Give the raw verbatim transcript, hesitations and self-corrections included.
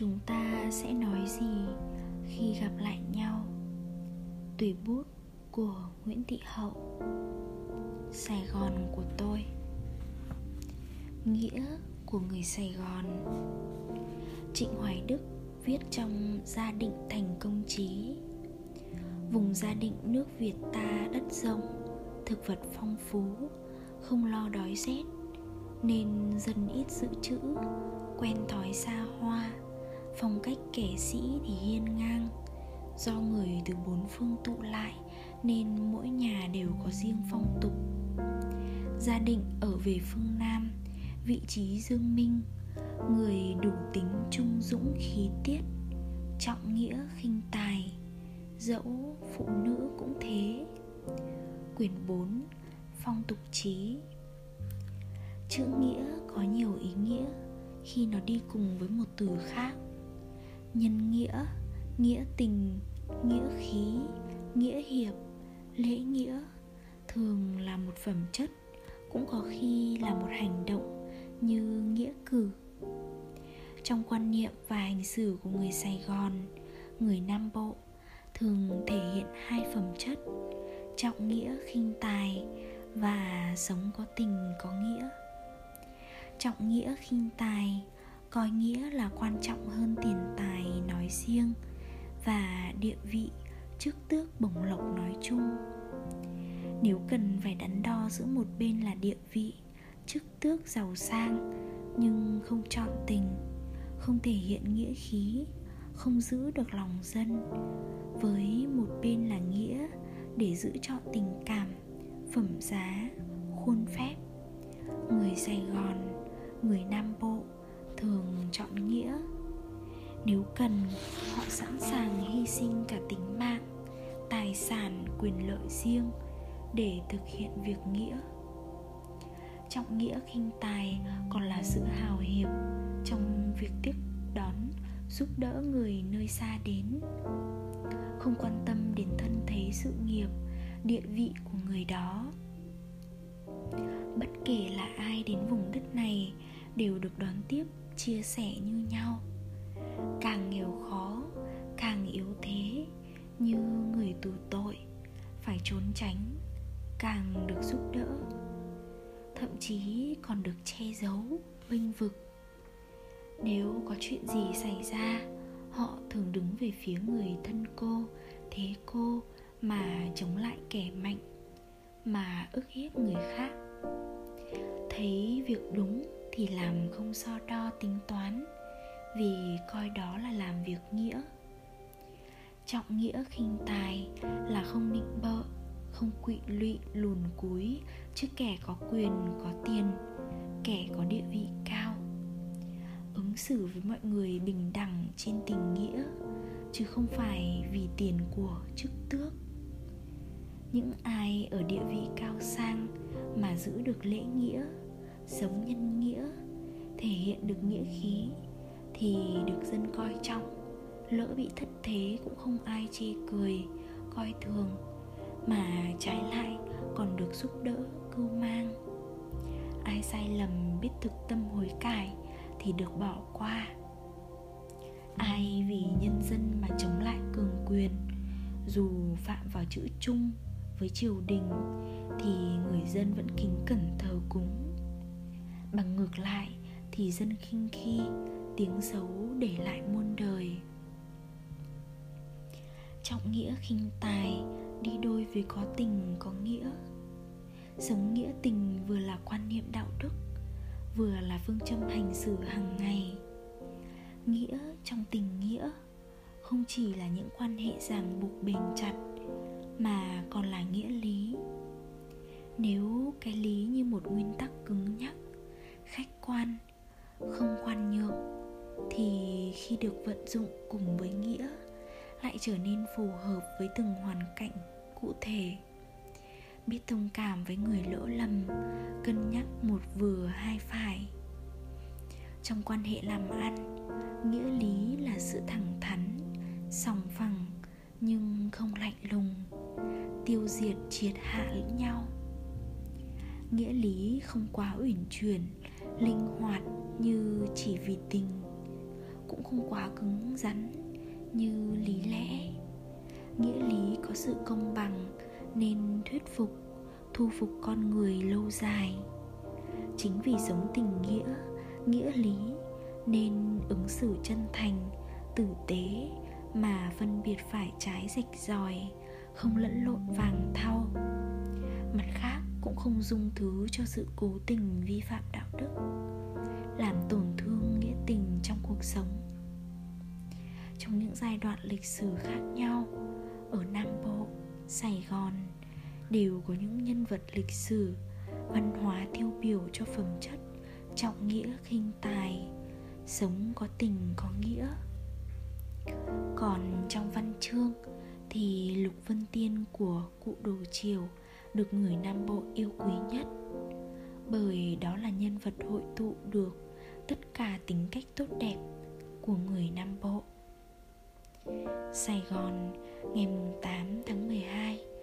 chúng ta sẽ nói gì khi gặp lại nhau? Tùy bút của Nguyễn Thị Hậu. Sài Gòn của tôi. Nghĩa của người Sài Gòn. Trịnh Hoài Đức viết trong Gia Định Thành Công Chí: vùng Gia Định nước Việt ta đất rộng, thực vật phong phú, không lo đói rét, nên dân ít dự trữ, quen thói xa hoa, phong cách kẻ sĩ thì hiên ngang. Do người từ bốn phương tụ lại nên mỗi nhà đều có riêng phong tục. Gia Định ở về phương Nam, vị trí Dương Minh, người đủ tính trung dũng khí tiết, trọng nghĩa khinh tài, dẫu phụ nữ cũng thế. Quyển bốn, phong tục chí. Chữ nghĩa có nhiều ý nghĩa khi nó đi cùng với một từ khác. Nhân nghĩa, nghĩa tình, nghĩa khí, nghĩa hiệp, lễ nghĩa thường là một phẩm chất, cũng có khi là một hành động như nghĩa cử. Trong quan niệm và hành xử của người Sài Gòn, người Nam Bộ thường thể hiện hai phẩm chất: trọng nghĩa khinh tài và sống có tình có nghĩa. Trọng nghĩa khinh tài coi nghĩa là quan trọng hơn tiền tài nói riêng và địa vị chức tước bổng lộc nói chung. Nếu cần phải đắn đo giữa một bên là địa vị chức tước giàu sang nhưng không chọn tình, không thể hiện nghĩa khí, không giữ được lòng dân, với một bên là nghĩa để giữ trọn tình cảm, phẩm giá, khuôn phép, người Sài Gòn, người Nam Bộ thường chọn nghĩa. Nếu cần, họ sẵn sàng hy sinh cả tính mạng, tài sản, quyền lợi riêng để thực hiện việc nghĩa. Trọng nghĩa khinh tài còn là sự hào hiệp trong việc tiếp đón, giúp đỡ người nơi xa đến, không quan tâm đến thân thế sự nghiệp, địa vị của người đó. Bất kể là ai đến vùng đất này đều được đón tiếp, chia sẻ như nhau. Càng nghèo khó, càng yếu thế, như người tù tội, phải trốn tránh, càng được giúp đỡ, thậm chí còn được che giấu, bênh vực. Nếu có chuyện gì xảy ra, họ thường đứng về phía người thân cô, thế cô mà chống lại kẻ mạnh, mà ức hiếp người khác. Thấy việc đúng thì làm, không so đo tính toán, vì coi đó là làm việc nghĩa. Trọng nghĩa khinh tài là không nịnh bợ, không quỵ lụy lùn cúi trước kẻ có quyền, có tiền, kẻ có địa vị cao. Ứng xử với mọi người bình đẳng trên tình nghĩa, chứ không phải vì tiền của chức tước. Những ai ở địa vị cao sang mà giữ được lễ nghĩa, sống nhân nghĩa, thể hiện được nghĩa khí thì được dân coi trọng. Lỡ bị thất thế cũng không ai chê cười, coi thường, mà trái lại còn được giúp đỡ, cưu mang. Ai sai lầm biết thực tâm hối cải thì được bỏ qua. Ai vì nhân dân mà chống lại cường quyền, dù phạm vào chữ trung với triều đình, thì người dân vẫn kính cẩn thờ cúng. Bằng ngược lại thì dân khinh khi, tiếng xấu để lại muôn đời. Trọng nghĩa khinh tài đi đôi với có tình có nghĩa. Sống nghĩa tình vừa là quan niệm đạo đức, vừa là phương châm hành xử hàng ngày. Nghĩa trong tình nghĩa không chỉ là những quan hệ ràng buộc bền chặt, mà còn là nghĩa lý. Nếu cái lý như một nguyên tắc cứng nhắc, khách quan, không khoan nhượng, thì khi được vận dụng cùng với nghĩa lại trở nên phù hợp với từng hoàn cảnh cụ thể. Biết thông cảm với người lỡ lầm, cân nhắc một vừa hai phải. Trong quan hệ làm ăn, nghĩa lý là sự thẳng thắn, sòng phẳng nhưng không lạnh lùng, tiêu diệt triệt hạ lẫn nhau. Nghĩa lý không quá uyển chuyển, linh hoạt như chỉ vì tình, cũng không quá cứng rắn như lý lẽ. Nghĩa lý có sự công bằng nên thuyết phục, thu phục con người lâu dài. Chính vì sống tình nghĩa, nghĩa lý nên ứng xử chân thành, tử tế mà phân biệt phải trái rạch ròi, không lẫn lộn vàng thau. Mặt khác cũng không dung thứ cho sự cố tình vi phạm đạo đức, làm tổn thương nghĩa tình trong cuộc sống. Trong những giai đoạn lịch sử khác nhau ở Nam Bộ, Sài Gòn đều có những nhân vật lịch sử, văn hóa tiêu biểu cho phẩm chất trọng nghĩa khinh tài, sống có tình có nghĩa. Còn trong văn chương thì Lục Vân Tiên của Cụ Đồ Chiểu được người Nam Bộ yêu quý nhất, bởi đó là nhân vật hội tụ được tất cả tính cách tốt đẹp của người Nam Bộ. Sài Gòn, ngày tám tháng mười hai